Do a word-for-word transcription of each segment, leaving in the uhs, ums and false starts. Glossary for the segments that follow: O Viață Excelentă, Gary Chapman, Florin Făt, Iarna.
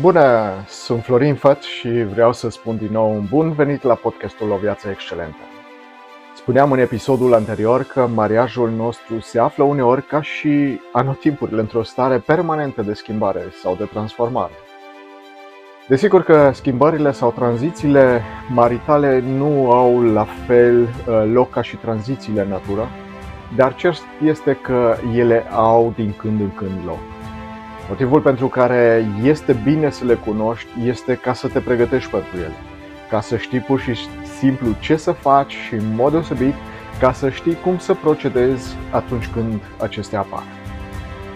Bună, sunt Florin Făt și vreau să spun din nou un bun venit la podcastul O Viață Excelentă. Spuneam în episodul anterior că mariajul nostru se află uneori ca și anotimpurile într-o stare permanentă de schimbare sau de transformare. Desigur că schimbările sau tranzițiile maritale nu au la fel loc ca și tranzițiile în natură, dar cert este că ele au din când în când loc. Motivul pentru care este bine să le cunoști este ca să te pregătești pentru ele, ca să știi pur și simplu ce să faci și, în mod deosebit, ca să știi cum să procedezi atunci când acestea apar.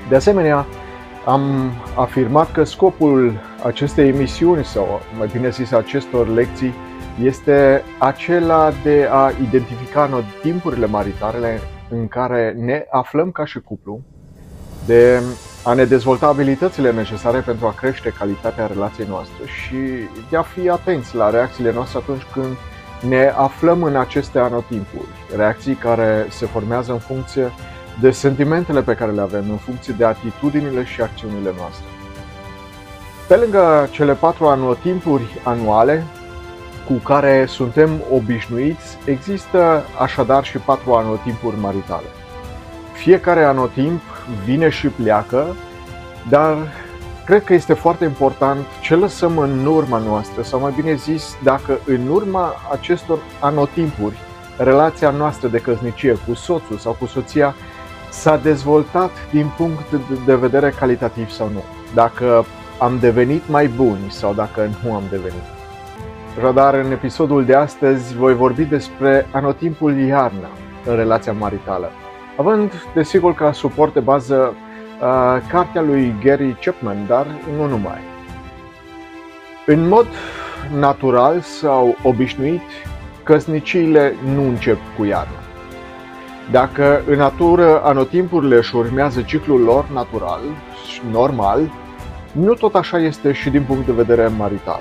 De asemenea, am afirmat că scopul acestei emisiuni, sau mai bine zis acestor lecții, este acela de a identifica anotimpurile maritale în care ne aflăm ca și cuplu, de a ne dezvolta abilitățile necesare pentru a crește calitatea relației noastre și de a fi atenți la reacțiile noastre atunci când ne aflăm în aceste anotimpuri, reacții care se formează în funcție de sentimentele pe care le avem, în funcție de atitudinile și acțiunile noastre. Pe lângă cele patru anotimpuri anuale cu care suntem obișnuiți, există așadar și patru anotimpuri maritale. Fiecare anotimp vine și pleacă, dar cred că este foarte important ce lăsăm în urma noastră, sau mai bine zis, dacă în urma acestor anotimpuri relația noastră de căsnicie cu soțul sau cu soția s-a dezvoltat din punct de vedere calitativ sau nu, dacă am devenit mai buni sau dacă nu am devenit. Așadar, în episodul de astăzi voi vorbi despre anotimpul iarna în relația maritală, având, desigur, ca suport de bază uh, cartea lui Gary Chapman, dar nu numai. În mod natural sau obișnuit, căsniciile nu încep cu iarna. Dacă în natură anotimpurile își urmează ciclul lor natural, normal, nu tot așa este și din punct de vedere marital.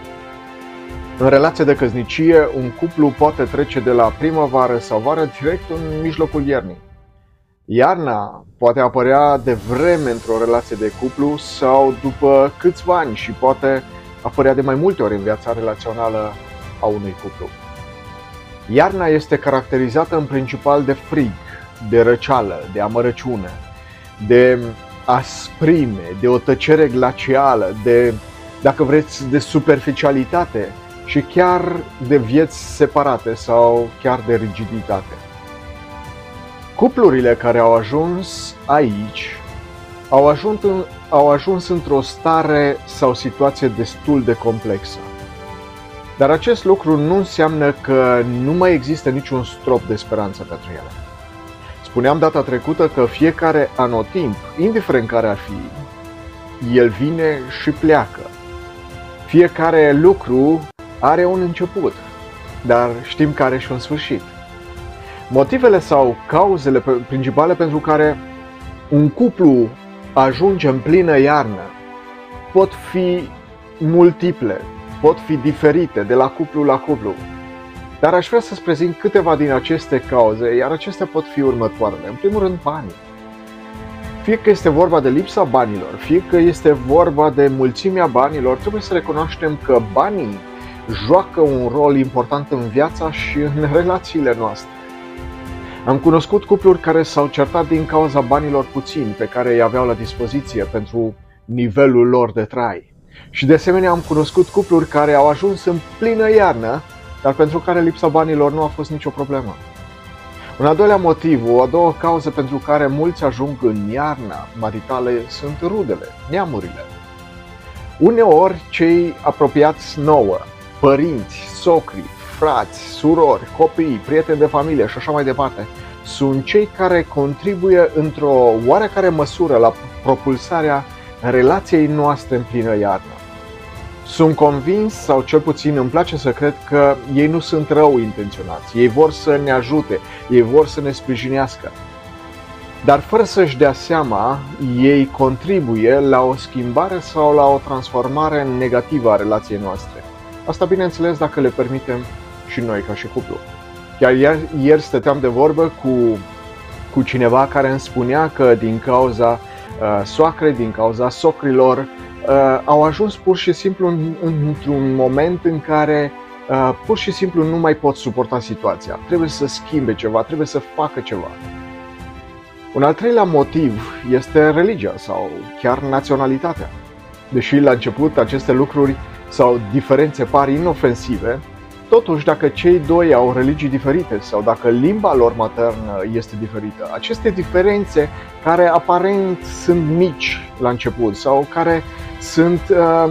În relație de căsnicie, un cuplu poate trece de la primăvară sau vară direct în mijlocul iernii. Iarna poate apărea de vreme într-o relație de cuplu sau după câțiva ani și poate apărea de mai multe ori în viața relațională a unui cuplu. Iarna este caracterizată în principal de frig, de răceală, de amărăciune, de asprime, de o tăcere glacială, de, dacă vreți, de superficialitate și chiar de vieți separate sau chiar de rigiditate. Cuplurile care au ajuns aici au ajuns, în, au ajuns într-o stare sau situație destul de complexă. Dar acest lucru nu înseamnă că nu mai există niciun strop de speranță pentru ele. Spuneam data trecută că fiecare anotimp, indiferent care ar fi, el vine și pleacă. Fiecare lucru are un început, dar știm că are și un sfârșit. Motivele sau cauzele principale pentru care un cuplu ajunge în plină iarnă pot fi multiple, pot fi diferite de la cuplu la cuplu. Dar aș vrea să-ți prezint câteva din aceste cauze, iar acestea pot fi următoarele. În primul rând, banii. Fie că este vorba de lipsa banilor, fie că este vorba de mulțimea banilor, trebuie să recunoaștem că banii joacă un rol important în viața și în relațiile noastre. Am cunoscut cupluri care s-au certat din cauza banilor puțini pe care îi aveau la dispoziție pentru nivelul lor de trai. Și de asemenea am cunoscut cupluri care au ajuns în plină iarnă, dar pentru care lipsa banilor nu a fost nicio problemă. Un al doilea motiv, o a doua cauză pentru care mulți ajung în iarna maritală sunt rudele, neamurile. Uneori cei apropiați nouă, părinți, socri, frați, surori, copii, prieteni de familie și așa mai departe, sunt cei care contribuie într-o oarecare măsură la propulsarea relației noastre în plină iarnă. Sunt convins, sau cel puțin îmi place să cred, că ei nu sunt rău intenționați, ei vor să ne ajute, ei vor să ne sprijinească. Dar fără să-și dea seama, ei contribuie la o schimbare sau la o transformare negativă a relației noastre. Asta, bineînțeles, dacă le permitem și noi ca și cuplu. Chiar ieri, ieri stăteam de vorbă cu, cu cineva care îmi spunea că din cauza uh, soacrei, din cauza socrilor, uh, au ajuns pur și simplu în, în, într-un moment în care uh, pur și simplu nu mai pot suporta situația. Trebuie să schimbe ceva, trebuie să facă ceva. Un al treilea motiv este religia sau chiar naționalitatea. Deși la început aceste lucruri sau diferențe par inofensive, totuși, dacă cei doi au religii diferite sau dacă limba lor maternă este diferită, aceste diferențe care aparent sunt mici la început sau care sunt uh,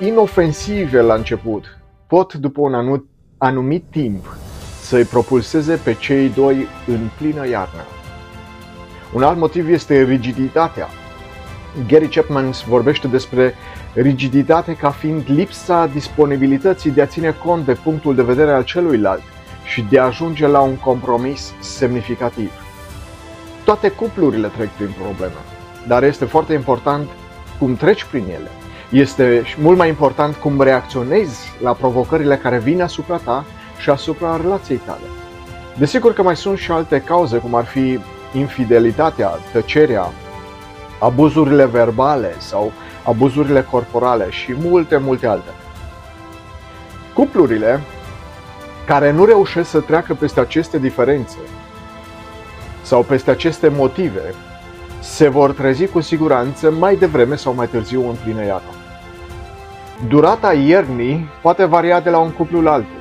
inofensive la început, pot după un anumit, anumit timp să-i propulseze pe cei doi în plină iarnă. Un alt motiv este rigiditatea. Gary Chapman vorbește despre rigiditate ca fiind lipsa disponibilității de a ține cont de punctul de vedere al celuilalt și de a ajunge la un compromis semnificativ. Toate cuplurile trec prin probleme, dar este foarte important cum treci prin ele. Este mult mai important cum reacționezi la provocările care vin asupra ta și asupra relației tale. Desigur că mai sunt și alte cauze, cum ar fi infidelitatea, tăcerea, abuzurile verbale sau abuzurile corporale și multe, multe altele. Cuplurile care nu reușesc să treacă peste aceste diferențe sau peste aceste motive se vor trezi cu siguranță mai devreme sau mai târziu în plină iarnă. Durata iernii poate varia de la un cuplu la altul.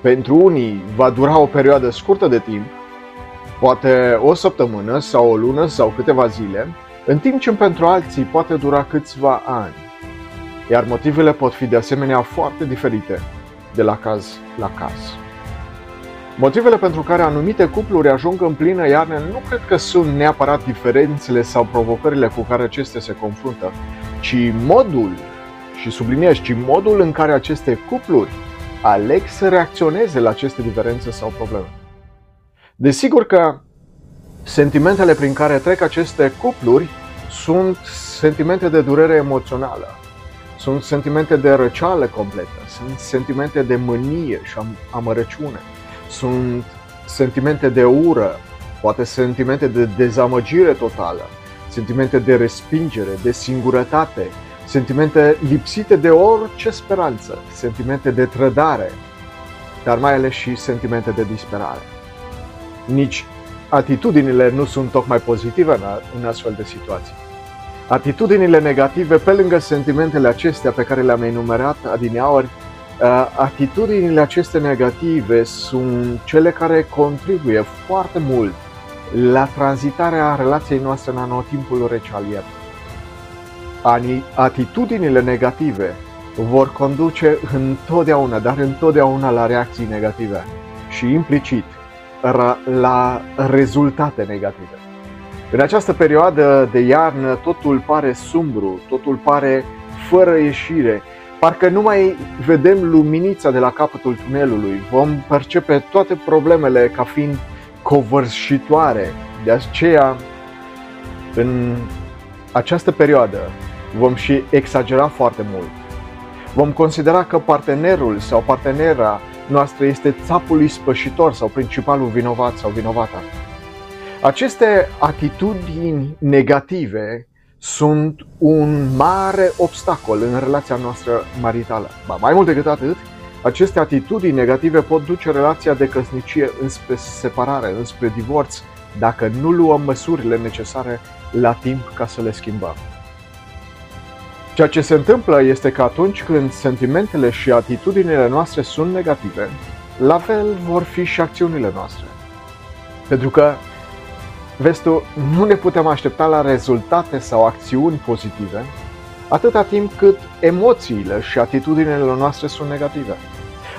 Pentru unii va dura o perioadă scurtă de timp, poate o săptămână sau o lună sau câteva zile, în timp ce pentru alții poate dura câțiva ani, iar motivele pot fi de asemenea foarte diferite de la caz la caz. Motivele pentru care anumite cupluri ajung în plină iarnă nu cred că sunt neapărat diferențele sau provocările cu care acestea se confruntă, ci modul, și subliniez, ci modul în care aceste cupluri aleg să reacționeze la aceste diferențe sau probleme. Desigur că sentimentele prin care trec aceste cupluri sunt sentimente de durere emoțională, sunt sentimente de răceală completă, sunt sentimente de mânie și amărăciune, sunt sentimente de ură, poate sentimente de dezamăgire totală, sentimente de respingere, de singurătate, sentimente lipsite de orice speranță, sentimente de trădare, dar mai ales și sentimente de disperare. Nici atitudinile nu sunt tocmai pozitive în astfel de situații. Atitudinile negative, pe lângă sentimentele acestea pe care le-am enumerat adineaori, atitudinile acestea negative sunt cele care contribuie foarte mult la tranzitarea relației noastre în anotimpul rece al iernii. Atitudinile negative vor conduce întotdeauna, dar întotdeauna la reacții negative și implicit la rezultate negative. În această perioadă de iarnă totul pare sumbru, totul pare fără ieșire, parcă nu mai vedem luminița de la capătul tunelului, vom percepe toate problemele ca fiind covârșitoare. De aceea, în această perioadă, vom și exagera foarte mult. Vom considera că partenerul sau partenera noastră este țapul ispășitor sau principalul vinovat sau vinovata. Aceste atitudini negative sunt un mare obstacol în relația noastră maritală. Ba, mai mult decât atât, aceste atitudini negative pot duce relația de căsnicie înspre separare, înspre divorț, dacă nu luăm măsurile necesare la timp ca să le schimbăm. Ceea ce se întâmplă este că atunci când sentimentele și atitudinile noastre sunt negative, la fel vor fi și acțiunile noastre. Pentru că, vezi tu, nu ne putem aștepta la rezultate sau acțiuni pozitive atâta timp cât emoțiile și atitudinile noastre sunt negative.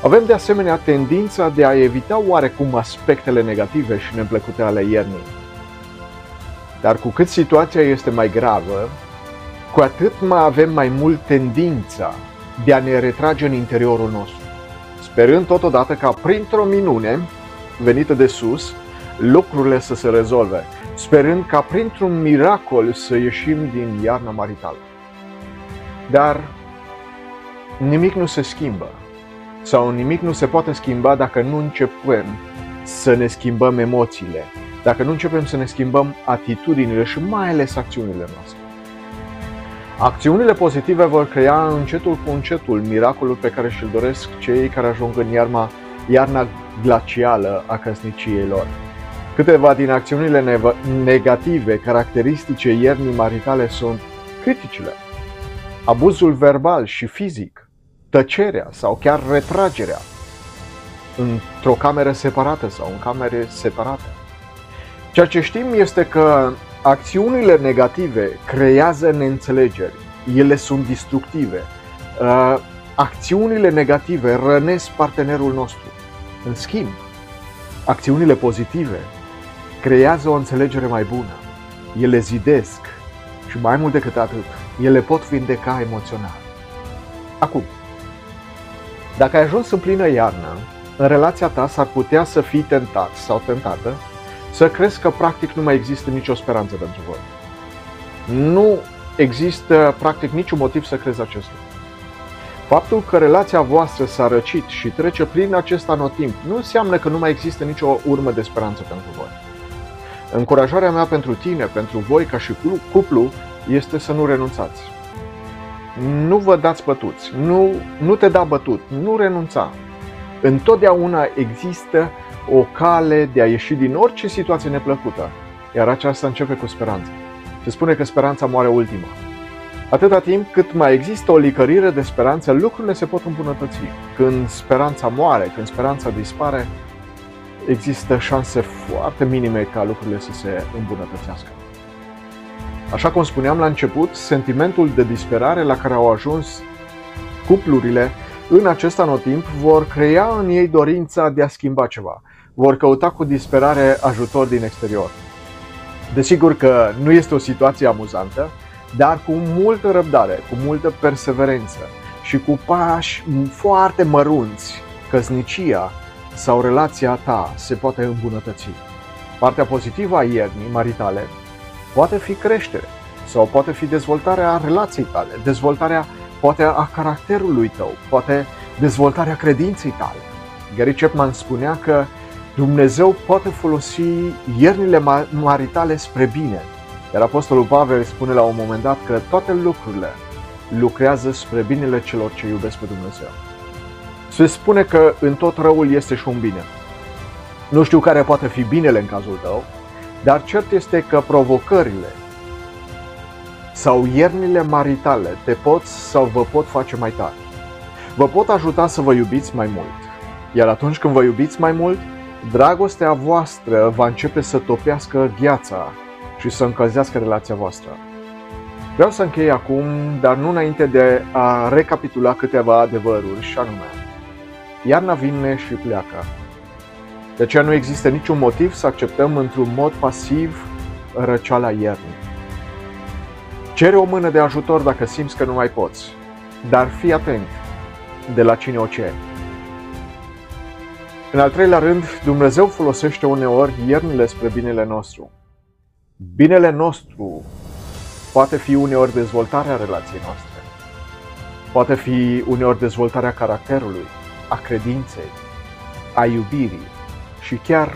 Avem de asemenea tendința de a evita oarecum aspectele negative și neplăcute ale iernii. Dar cu cât situația este mai gravă, cu atât mai avem mai mult tendința de a ne retrage în interiorul nostru, sperând totodată ca printr-o minune venită de sus lucrurile să se rezolve, sperând ca printr-un miracol să ieșim din iarna maritală. Dar nimic nu se schimbă sau nimic nu se poate schimba dacă nu începem să ne schimbăm emoțiile, dacă nu începem să ne schimbăm atitudinile și mai ales acțiunile noastre. Acțiunile pozitive vor crea încetul cu încetul miracolul pe care și-l doresc cei care ajung în iarna, iarna glacială a căsniciei lor. Câteva din acțiunile negative caracteristice iernii maritale sunt criticile, abuzul verbal și fizic, tăcerea sau chiar retragerea într-o cameră separată sau în camere separate. Ceea ce știm este că acțiunile negative creează neînțelegeri, ele sunt destructive. Acțiunile negative rănesc partenerul nostru. În schimb, acțiunile pozitive creează o înțelegere mai bună, ele zidesc și mai mult decât atât, ele pot vindeca emoțional. Acum, dacă ai ajuns în plină iarnă, în relația ta s-ar putea să fii tentat sau tentată să crezi că practic nu mai există nicio speranță pentru voi. Nu există practic niciun motiv să crezi acest lucru. Faptul că relația voastră s-a răcit și trece prin acest anotimp nu înseamnă că nu mai există nicio urmă de speranță pentru voi. Încurajarea mea pentru tine, pentru voi ca și cuplu, este să nu renunțați. Nu vă dați bătuți, nu, nu te da bătut, nu renunța. Întotdeauna există o cale de a ieși din orice situație neplăcută, iar aceasta începe cu speranță. Se spune că speranța moare ultima. Atâta timp cât mai există o licărire de speranță, lucrurile se pot îmbunătăți. Când speranța moare, când speranța dispare, există șanse foarte minime ca lucrurile să se îmbunătățească. Așa cum spuneam la început, sentimentul de disperare la care au ajuns cuplurile în acest anotimp vor crea în ei dorința de a schimba ceva. Vor căuta cu disperare ajutor din exterior. Desigur că nu este o situație amuzantă, dar cu multă răbdare, cu multă perseverență și cu pași foarte mărunți, căsnicia sau relația ta se poate îmbunătăți. Partea pozitivă a iernii maritale poate fi creștere sau poate fi dezvoltarea relației tale, dezvoltarea poate a caracterului tău, poate dezvoltarea credinței tale. Gary Chapman spunea că Dumnezeu poate folosi iernile maritale spre bine. Iar Apostolul Pavel spune la un moment dat că toate lucrurile lucrează spre binele celor ce iubesc pe Dumnezeu. Se spune că în tot răul este și un bine. Nu știu care poate fi binele în cazul tău, dar cert este că provocările sau iernile maritale te pot sau vă pot face mai tari. Vă pot ajuta să vă iubiți mai mult. Iar atunci când vă iubiți mai mult, dragostea voastră va începe să topească gheața și să încălzească relația voastră. Vreau să închei acum, dar nu înainte de a recapitula câteva adevăruri, și anume: iarna vine și pleacă. De aceea nu există niciun motiv să acceptăm într-un mod pasiv răceala iernii. Cere o mână de ajutor dacă simți că nu mai poți, dar fii atent de la cine o ceri. În al treilea rând, Dumnezeu folosește uneori iernile spre binele nostru. Binele nostru poate fi uneori dezvoltarea relației noastre, poate fi uneori dezvoltarea caracterului, a credinței, a iubirii și chiar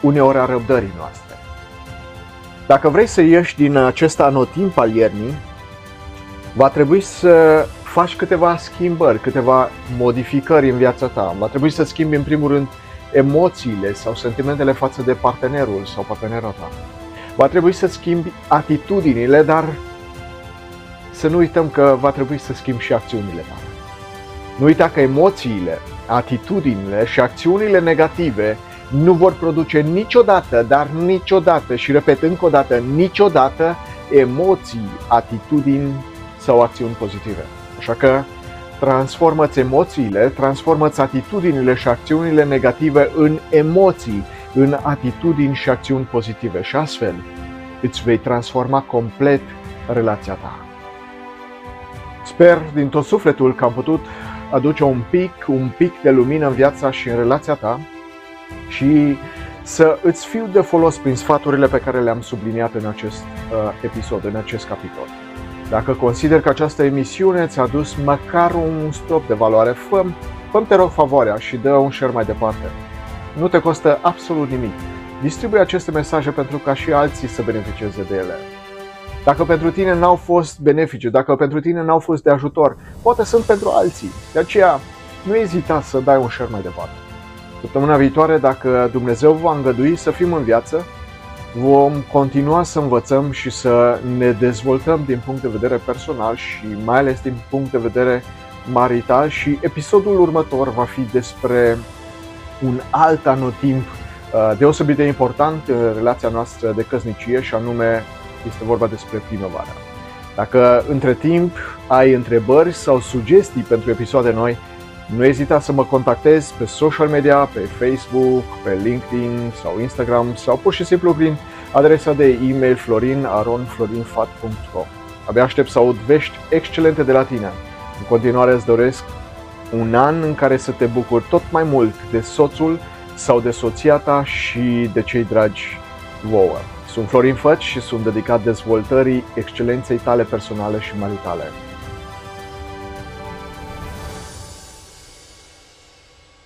uneori a răbdării noastre. Dacă vrei să ieși din acest anotimp al iernii, va trebui să faci câteva schimbări, câteva modificări în viața ta. Va trebui să schimbi în primul rând emoțiile sau sentimentele față de partenerul sau partenera ta. Va trebui să schimbi atitudinile, dar să nu uităm că va trebui să schimbi și acțiunile tale. Nu uita că emoțiile, atitudinile și acțiunile negative nu vor produce niciodată, dar niciodată, și repet încă o dată, niciodată emoții, atitudini sau acțiuni pozitive. Așa că transformă-ți emoțiile, transformă-ți atitudinile și acțiunile negative în emoții, în atitudini și acțiuni pozitive și astfel îți vei transforma complet relația ta. Sper din tot sufletul că am putut aduce un pic, un pic de lumină în viața și în relația ta și să îți fiu de folos prin sfaturile pe care le-am subliniat în acest episod, în acest capitol. Dacă consider că această emisiune ți-a adus măcar un strop de valoare, fă-mi, fă-mi te rog favoarea și dă un share mai departe. Nu te costă absolut nimic. Distribuie aceste mesaje pentru ca și alții să beneficieze de ele. dacă pentru tine n-au fost benefice, dacă pentru tine n-au fost de ajutor, poate sunt pentru alții. De aceea, nu ezita să dai un share mai departe. Săptămâna viitoare, dacă Dumnezeu va îngădui să fim în viață, vom continua să învățăm și să ne dezvoltăm din punct de vedere personal și mai ales din punct de vedere marital, și episodul următor va fi despre un alt anotimp deosebit de important în relația noastră de căsnicie, și anume este vorba despre primăvara. Dacă între timp ai întrebări sau sugestii pentru episoade noi, nu ezita să mă contactezi pe social media, pe Facebook, pe LinkedIn sau Instagram, sau pur și simplu prin adresa de e-mail florin punct aron punct florinfat punct ro. Abia aștept să aud vești excelente de la tine. În continuare îți doresc un an în care să te bucuri tot mai mult de soțul sau de soția ta și de cei dragi vouă. Sunt Florin Făt și sunt dedicat dezvoltării excelenței tale personale și maritale.